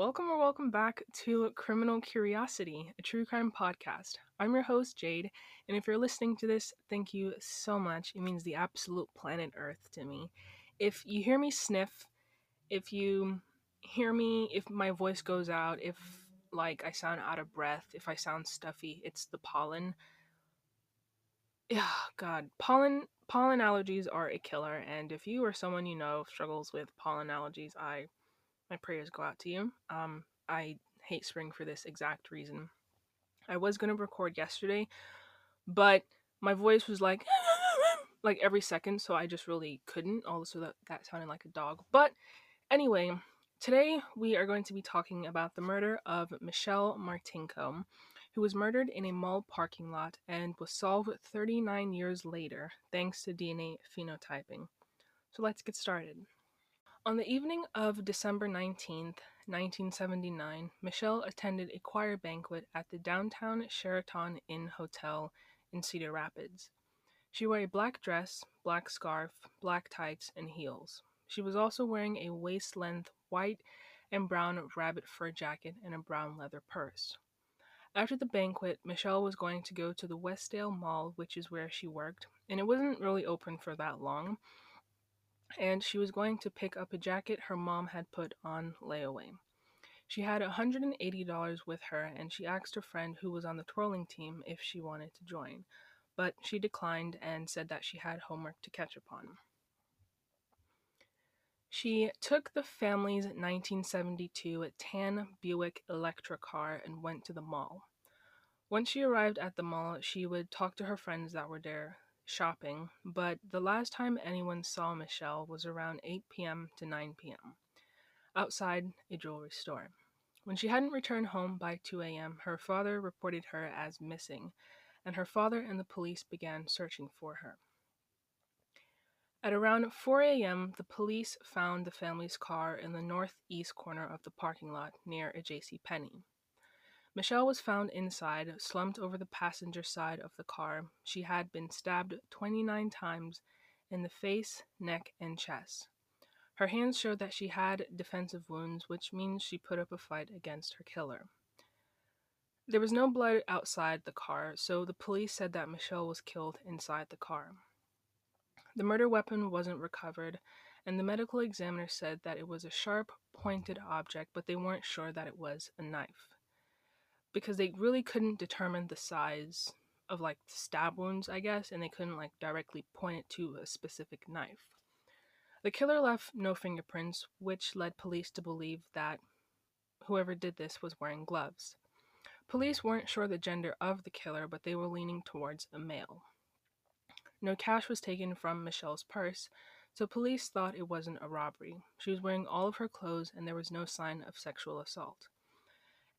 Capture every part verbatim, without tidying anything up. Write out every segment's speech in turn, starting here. Welcome or welcome back to Criminal Curiosity, a true crime podcast. I'm your host, Jade, and if you're listening to this, thank you so much. It means the absolute planet Earth to me. If you hear me sniff, if you hear me, if my voice goes out, if, like, I sound out of breath, if I sound stuffy, it's the pollen. Oh, God. Pollen, pollen allergies are a killer, and if you or someone you know struggles with pollen allergies, I... my prayers go out to you. Um, I hate spring for this exact reason. I was going to record yesterday, but my voice was like, like every second, so I just really couldn't. Also, that, that sounded like a dog. But anyway, today we are going to be talking about the murder of Michelle Martinko, who was murdered in a mall parking lot and was solved thirty-nine years later, thanks to D N A phenotyping. So let's get started. On the evening of December nineteenth, nineteen seventy-nine, Michelle attended a choir banquet at the Downtown Sheraton Inn Hotel in Cedar Rapids. She wore a black dress, black scarf, black tights, and heels. She was also wearing a waist-length white and brown rabbit fur jacket and a brown leather purse. After the banquet, Michelle was going to go to the Westdale Mall, which is where she worked, and it wasn't really open for that long, and she was going to pick up a jacket her mom had put on layaway. She had one hundred eighty dollars with her, and she asked her friend who was on the twirling team if she wanted to join, but she declined and said that she had homework to catch up on. She took the family's nineteen seventy-two tan Buick Electra car and went to the mall. Once she arrived at the mall, she would talk to her friends that were there shopping, but the last time anyone saw Michelle was around eight p.m. to nine p.m. outside a jewelry store. When she hadn't returned home by two a.m., her father reported her as missing, and her father and the police began searching for her. At around four a.m., the police found the family's car in the northeast corner of the parking lot near a JCPenney. Michelle was found inside, slumped over the passenger side of the car. She had been stabbed twenty-nine times in the face, neck, and chest. Her hands showed that she had defensive wounds, which means she put up a fight against her killer. There was no blood outside the car, so the police said that Michelle was killed inside the car. The murder weapon wasn't recovered, and the medical examiner said that it was a sharp, pointed object, but they weren't sure that it was a knife, because they really couldn't determine the size of, like, stab wounds, I guess, and they couldn't, like, directly point it to a specific knife. The killer left no fingerprints, which led police to believe that whoever did this was wearing gloves. Police weren't sure the gender of the killer, but they were leaning towards a male. No cash was taken from Michelle's purse, so police thought it wasn't a robbery. She was wearing all of her clothes, and there was no sign of sexual assault.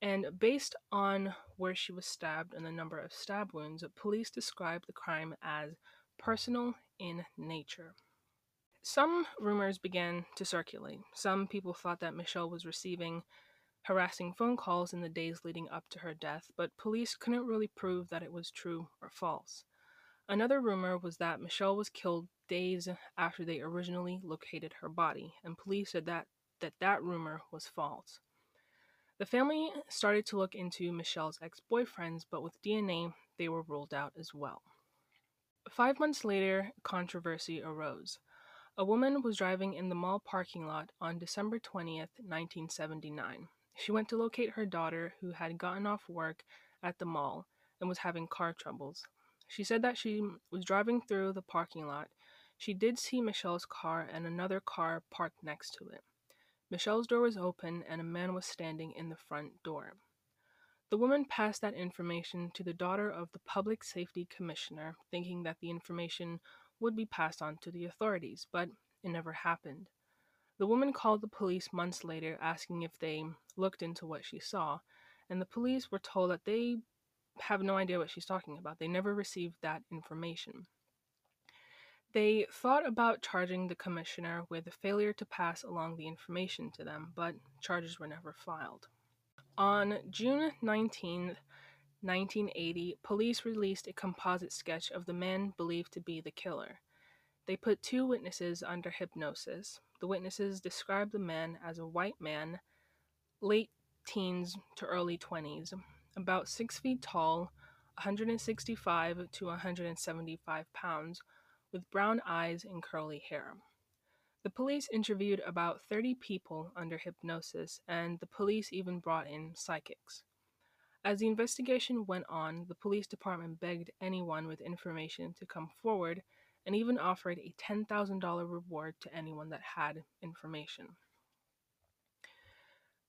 And based on where she was stabbed and the number of stab wounds, police described the crime as personal in nature. Some rumors began to circulate. Some people thought that Michelle was receiving harassing phone calls in the days leading up to her death, but police couldn't really prove that it was true or false. Another rumor was that Michelle was killed days after they originally located her body, and police said that that, that rumor was false. The family started to look into Michelle's ex-boyfriends, but with D N A, they were ruled out as well. Five months later, controversy arose. A woman was driving in the mall parking lot on December twentieth, nineteen seventy-nine. She went to locate her daughter, who had gotten off work at the mall and was having car troubles. She said that she was driving through the parking lot. She did see Michelle's car and another car parked next to it. Michelle's door was open, and a man was standing in the front door. The woman passed that information to the daughter of the Public Safety Commissioner, thinking that the information would be passed on to the authorities, but it never happened. The woman called the police months later, asking if they looked into what she saw, and the police were told that they have no idea what she's talking about. They never received that information. They thought about charging the commissioner with failure to pass along the information to them, but charges were never filed. On June nineteenth, nineteen eighty, police released a composite sketch of the man believed to be the killer. They put two witnesses under hypnosis. The witnesses described the man as a white man, late teens to early twenties, about six feet tall, one hundred sixty-five to one hundred seventy-five pounds, with brown eyes and curly hair. The police interviewed about thirty people under hypnosis, and the police even brought in psychics. As the investigation went on, the police department begged anyone with information to come forward and even offered a ten thousand dollars reward to anyone that had information.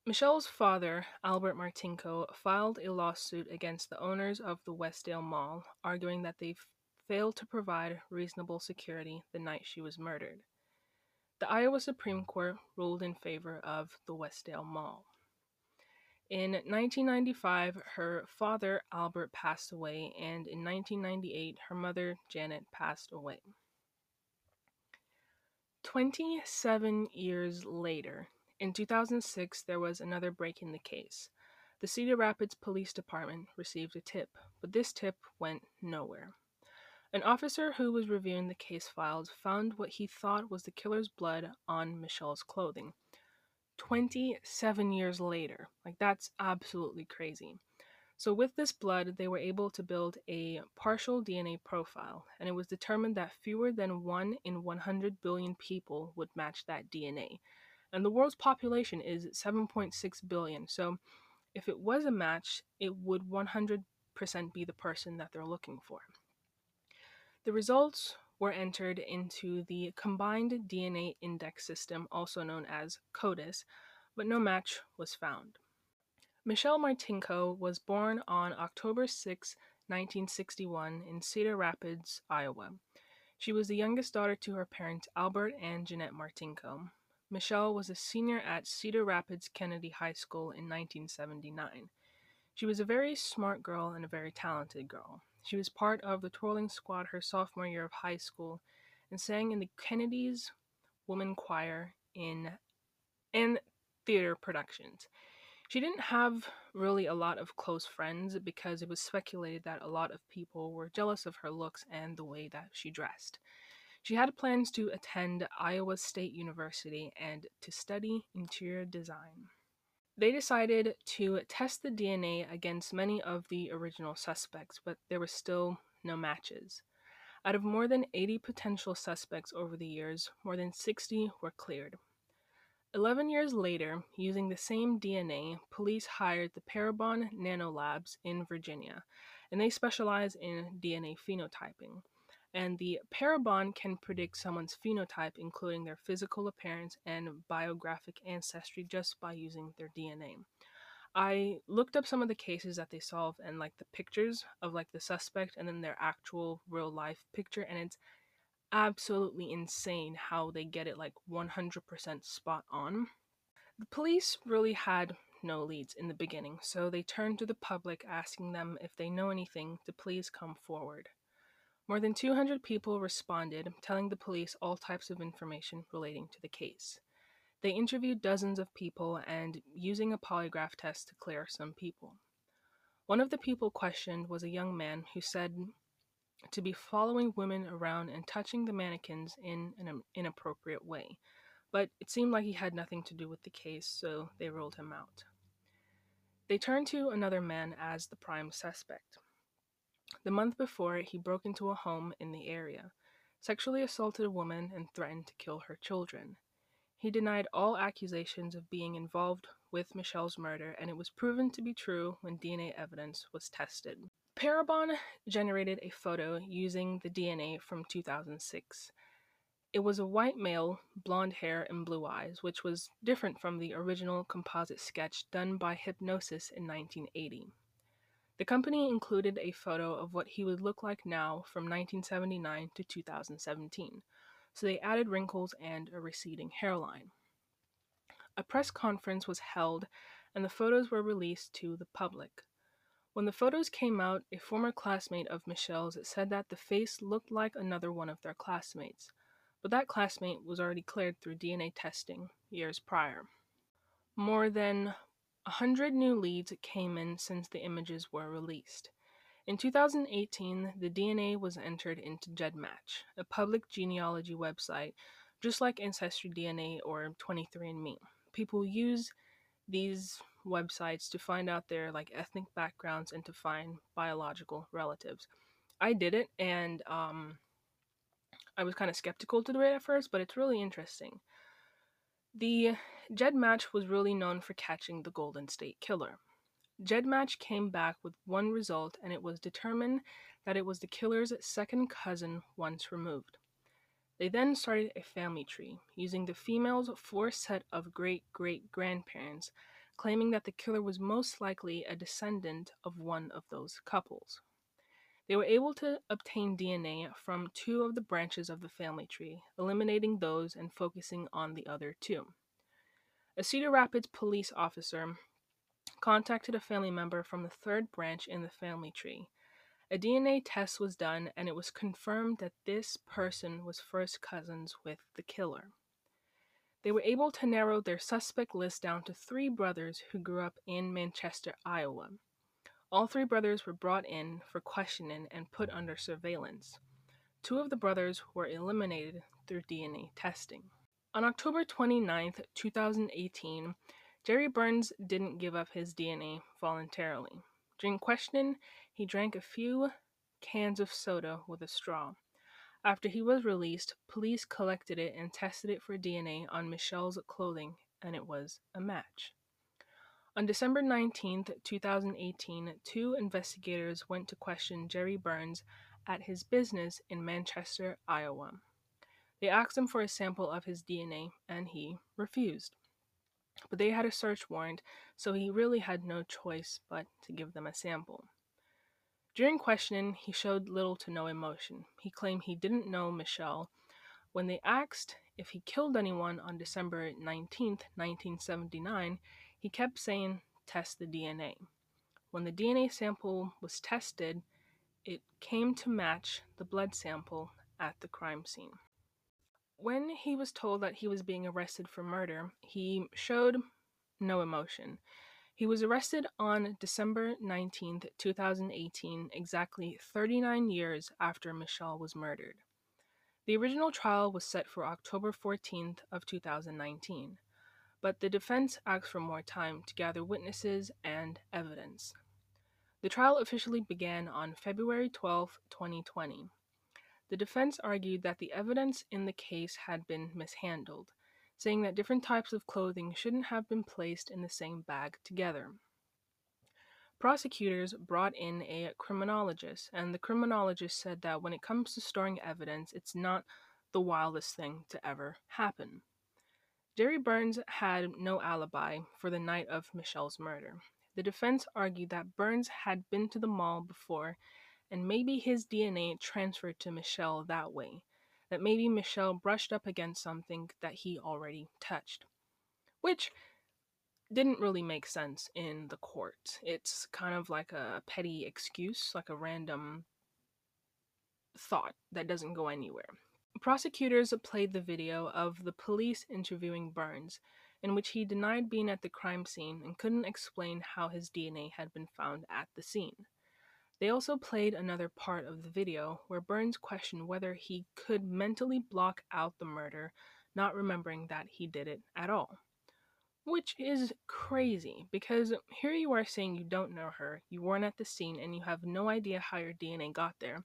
Michelle's father, Albert Martinko, filed a lawsuit against the owners of the Westdale Mall, arguing that they failed to provide reasonable security the night she was murdered. The Iowa Supreme Court ruled in favor of the Westdale Mall. In nineteen ninety-five, her father, Albert, passed away, and in nineteen ninety-eight, her mother, Janet, passed away. twenty-seven years later, in two thousand six, there was another break in the case. The Cedar Rapids Police Department received a tip, but this tip went nowhere. An officer who was reviewing the case files found what he thought was the killer's blood on Michelle's clothing. twenty-seven years later. Like, that's absolutely crazy. So with this blood, they were able to build a partial D N A profile, and it was determined that fewer than one in one hundred billion people would match that D N A. And the world's population is seven point six billion, so if it was a match, it would one hundred percent be the person that they're looking for. The results were entered into the Combined D N A Index System, also known as CODIS, but no match was found. Michelle Martinko was born on October sixth, nineteen sixty-one in Cedar Rapids, Iowa. She was the youngest daughter to her parents Albert and Jeanette Martinko. Michelle was a senior at Cedar Rapids Kennedy High School in nineteen seventy-nine. She was a very smart girl and a very talented girl. She was part of the twirling squad her sophomore year of high school and sang in the Kennedy's Woman Choir in and theater productions. She didn't have really a lot of close friends because it was speculated that a lot of people were jealous of her looks and the way that she dressed. She had plans to attend Iowa State University and to study interior design. They decided to test the D N A against many of the original suspects, but there were still no matches. Out of more than eighty potential suspects over the years, more than sixty were cleared. Eleven years later, using the same D N A, police hired the Parabon Nano Labs in Virginia, and they specialize in D N A phenotyping. And the Parabon can predict someone's phenotype, including their physical appearance and biographic ancestry, just by using their D N A. I looked up some of the cases that they solved and like the pictures of like the suspect and then their actual real life picture, and it's absolutely insane how they get it like one hundred percent spot on. The police really had no leads in the beginning, so they turned to the public asking them if they know anything to please come forward. More than two hundred people responded, telling the police all types of information relating to the case. They interviewed dozens of people and using a polygraph test to clear some people. One of the people questioned was a young man who said to be following women around and touching the mannequins in an inappropriate way, but it seemed like he had nothing to do with the case, so they ruled him out. They turned to another man as the prime suspect. The month before, he broke into a home in the area, sexually assaulted a woman, and threatened to kill her children. He denied all accusations of being involved with Michelle's murder, and it was proven to be true when D N A evidence was tested. Parabon generated a photo using the D N A from two thousand six. It was a white male, blonde hair, and blue eyes, which was different from the original composite sketch done by hypnosis in nineteen eighty. The company included a photo of what he would look like now from nineteen seventy-nine to two thousand seventeen, so they added wrinkles and a receding hairline. A press conference was held, and the photos were released to the public. When the photos came out, a former classmate of Michelle's said that the face looked like another one of their classmates, but that classmate was already cleared through D N A testing years prior. More than one hundred new leads came in since the images were released. In two thousand eighteen, the D N A was entered into GEDmatch, a public genealogy website, just like Ancestry D N A or twenty-three and me. People use these websites to find out their like ethnic backgrounds and to find biological relatives. I did it, and um, I was kind of skeptical to do it at first, but it's really interesting. The GEDmatch was really known for catching the Golden State Killer. GEDmatch came back with one result, and it was determined that it was the killer's second cousin once removed. They then started a family tree, using the female's fourth set of great-great-grandparents, claiming that the killer was most likely a descendant of one of those couples. They were able to obtain D N A from two of the branches of the family tree, eliminating those and focusing on the other two. A Cedar Rapids police officer contacted a family member from the third branch in the family tree. A D N A test was done, and it was confirmed that this person was first cousins with the killer. They were able to narrow their suspect list down to three brothers who grew up in Manchester, Iowa. All three brothers were brought in for questioning and put under surveillance. Two of the brothers were eliminated through D N A testing. On October twenty-ninth, two thousand eighteen, Jerry Burns didn't give up his D N A voluntarily. During questioning, he drank a few cans of soda with a straw. After he was released, police collected it and tested it for D N A on Michelle's clothing, and it was a match. On December nineteenth, two thousand eighteen, two investigators went to question Jerry Burns at his business in Manchester, Iowa. They asked him for a sample of his D N A, and he refused. But they had a search warrant, so he really had no choice but to give them a sample. During questioning, he showed little to no emotion. He claimed he didn't know Michelle. When they asked if he killed anyone on December nineteenth, nineteen seventy-nine, he kept saying, "Test the D N A." When the D N A sample was tested, it came to match the blood sample at the crime scene. When he was told that he was being arrested for murder, he showed no emotion. He was arrested on December nineteenth, two thousand eighteen, exactly thirty-nine years after Michelle was murdered. The original trial was set for October fourteenth of two thousand nineteen, but the defense asked for more time to gather witnesses and evidence. The trial officially began on February twelfth, twenty twenty. The defense argued that the evidence in the case had been mishandled, saying that different types of clothing shouldn't have been placed in the same bag together. Prosecutors brought in a criminologist, and the criminologist said that when it comes to storing evidence, it's not the wildest thing to ever happen. Jerry Burns had no alibi for the night of Michelle's murder. The defense argued that Burns had been to the mall before, and maybe his D N A transferred to Michelle that way. That maybe Michelle brushed up against something that he already touched, which didn't really make sense in the court. It's kind of like a petty excuse, like a random thought that doesn't go anywhere. Prosecutors played the video of the police interviewing Burns, in which he denied being at the crime scene and couldn't explain how his D N A had been found at the scene. They also played another part of the video where Burns questioned whether he could mentally block out the murder, not remembering that he did it at all. Which is crazy, because here you are saying you don't know her, you weren't at the scene, and you have no idea how your D N A got there,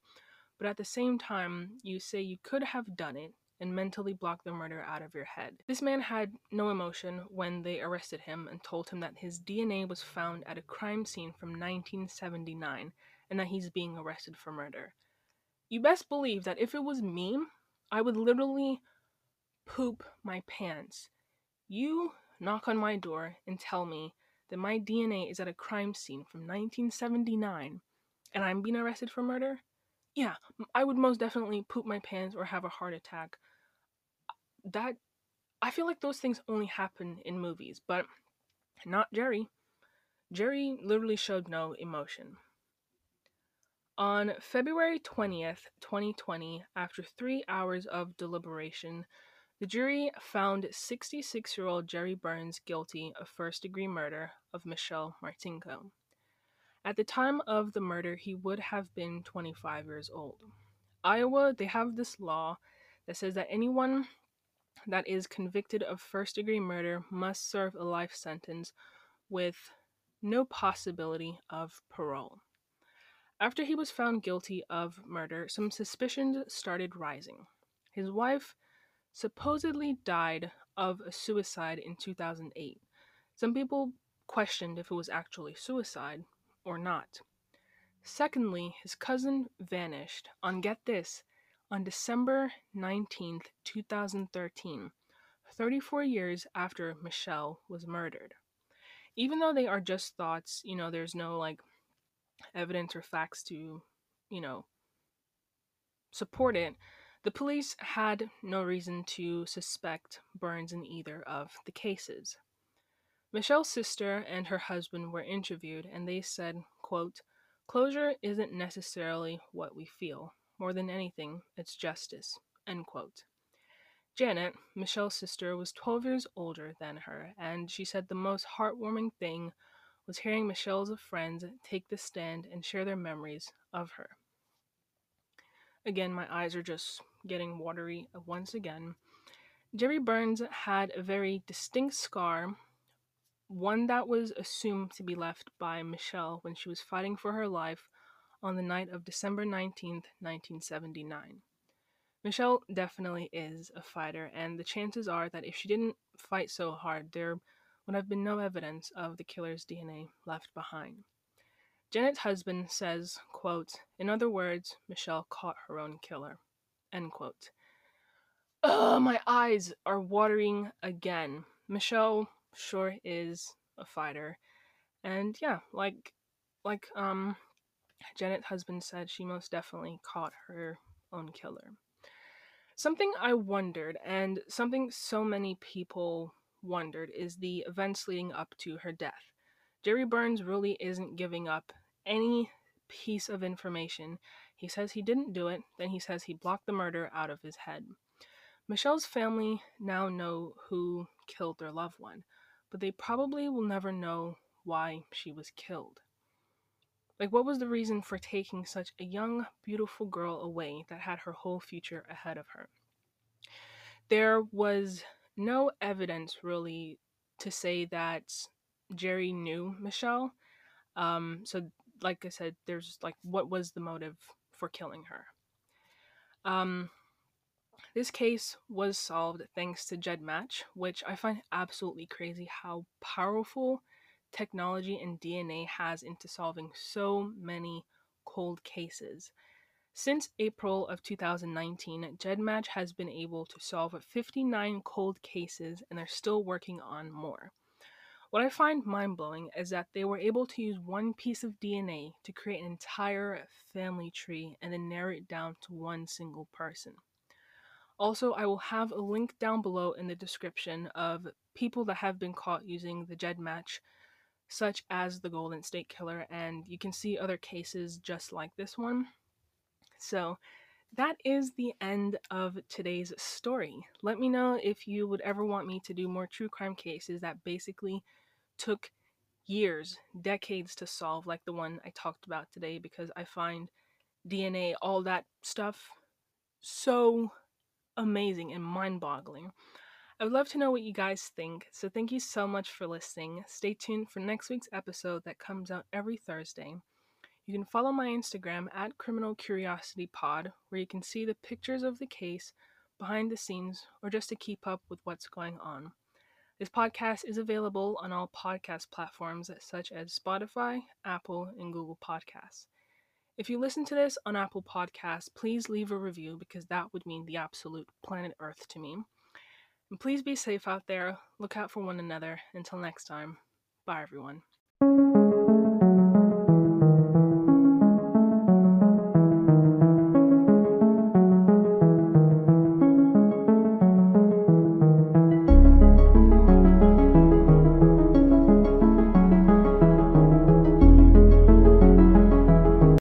but at the same time, you say you could have done it and mentally block the murder out of your head. This man had no emotion when they arrested him and told him that his D N A was found at a crime scene from nineteen seventy-nine, and that he's being arrested for murder. You best believe that if it was me, I would literally poop my pants. You knock on my door and tell me that my D N A is at a crime scene from nineteen seventy-nine and I'm being arrested for murder? Yeah, I would most definitely poop my pants or have a heart attack. That, I feel like those things only happen in movies, but not Jerry. Jerry literally showed no emotion. On February twentieth, twenty twenty, after three hours of deliberation, the jury found sixty-six-year-old Jerry Burns guilty of first-degree murder of Michelle Martinko. At the time of the murder, he would have been twenty-five years old. Iowa, they have this law that says that anyone that is convicted of first-degree murder must serve a life sentence with no possibility of parole. After he was found guilty of murder, some suspicions started rising. His wife supposedly died of a suicide in two thousand eight. Some people questioned if it was actually suicide or not. Secondly, his cousin vanished on, get this, on December nineteenth, two thousand thirteen, thirty-four years after Michelle was murdered. Even though they are just thoughts, you know, there's no, like, evidence or facts to, you know, support it, the police had no reason to suspect Burns in either of the cases. Michelle's sister and her husband were interviewed, and they said, quote, "Closure isn't necessarily what we feel. More than anything, it's justice," end quote. Janet, Michelle's sister, was twelve years older than her, and she said the most heartwarming thing was hearing Michelle's friends take the stand and share their memories of her. Again, my eyes are just getting watery once again. Jerry Burns had a very distinct scar, one that was assumed to be left by Michelle when she was fighting for her life on the night of December nineteenth, nineteen seventy-nine. Michelle definitely is a fighter, and the chances are that if she didn't fight so hard, there would have been no evidence of the killer's D N A left behind. Janet's husband says, quote, "In other words, Michelle caught her own killer," end quote. Ugh, my eyes are watering again. Michelle sure is a fighter. And yeah, like, like, um, Janet's husband said, she most definitely caught her own killer. Something I wondered, and something so many people wondered, is the events leading up to her death. Jerry Burns really isn't giving up any piece of information. He says he didn't do it, then he says he blocked the murder out of his head. Michelle's family now know who killed their loved one, but they probably will never know why she was killed. Like, what was the reason for taking such a young, beautiful girl away that had her whole future ahead of her? There was no evidence, really, to say that Jerry knew Michelle. Um, so, like I said, there's, like, what was the motive for killing her? Um, this case was solved thanks to GEDmatch, which I find absolutely crazy how powerful technology and D N A has into solving so many cold cases. Since April of two thousand nineteen, GEDmatch has been able to solve fifty-nine cold cases, and they're still working on more. What I find mind-blowing is that they were able to use one piece of D N A to create an entire family tree and then narrow it down to one single person. Also, I will have a link down below in the description of people that have been caught using the GEDmatch, such as the Golden State Killer, and you can see other cases just like this one. So that is the end of today's story. Let me know if you would ever want me to do more true crime cases that basically took years, decades to solve, like the one I talked about today, because I find D N A, all that stuff, so amazing and mind-boggling. I would love to know what you guys think, so thank you so much for listening. Stay tuned for next week's episode that comes out every Thursday. You can follow my Instagram at Criminal Curiosity Pod, where you can see the pictures of the case, behind the scenes, or just to keep up with what's going on. This podcast is available on all podcast platforms such as Spotify, Apple, and Google Podcasts. If you listen to this on Apple Podcasts, please leave a review because that would mean the absolute planet Earth to me. And please be safe out there, look out for one another. Until next time, bye everyone.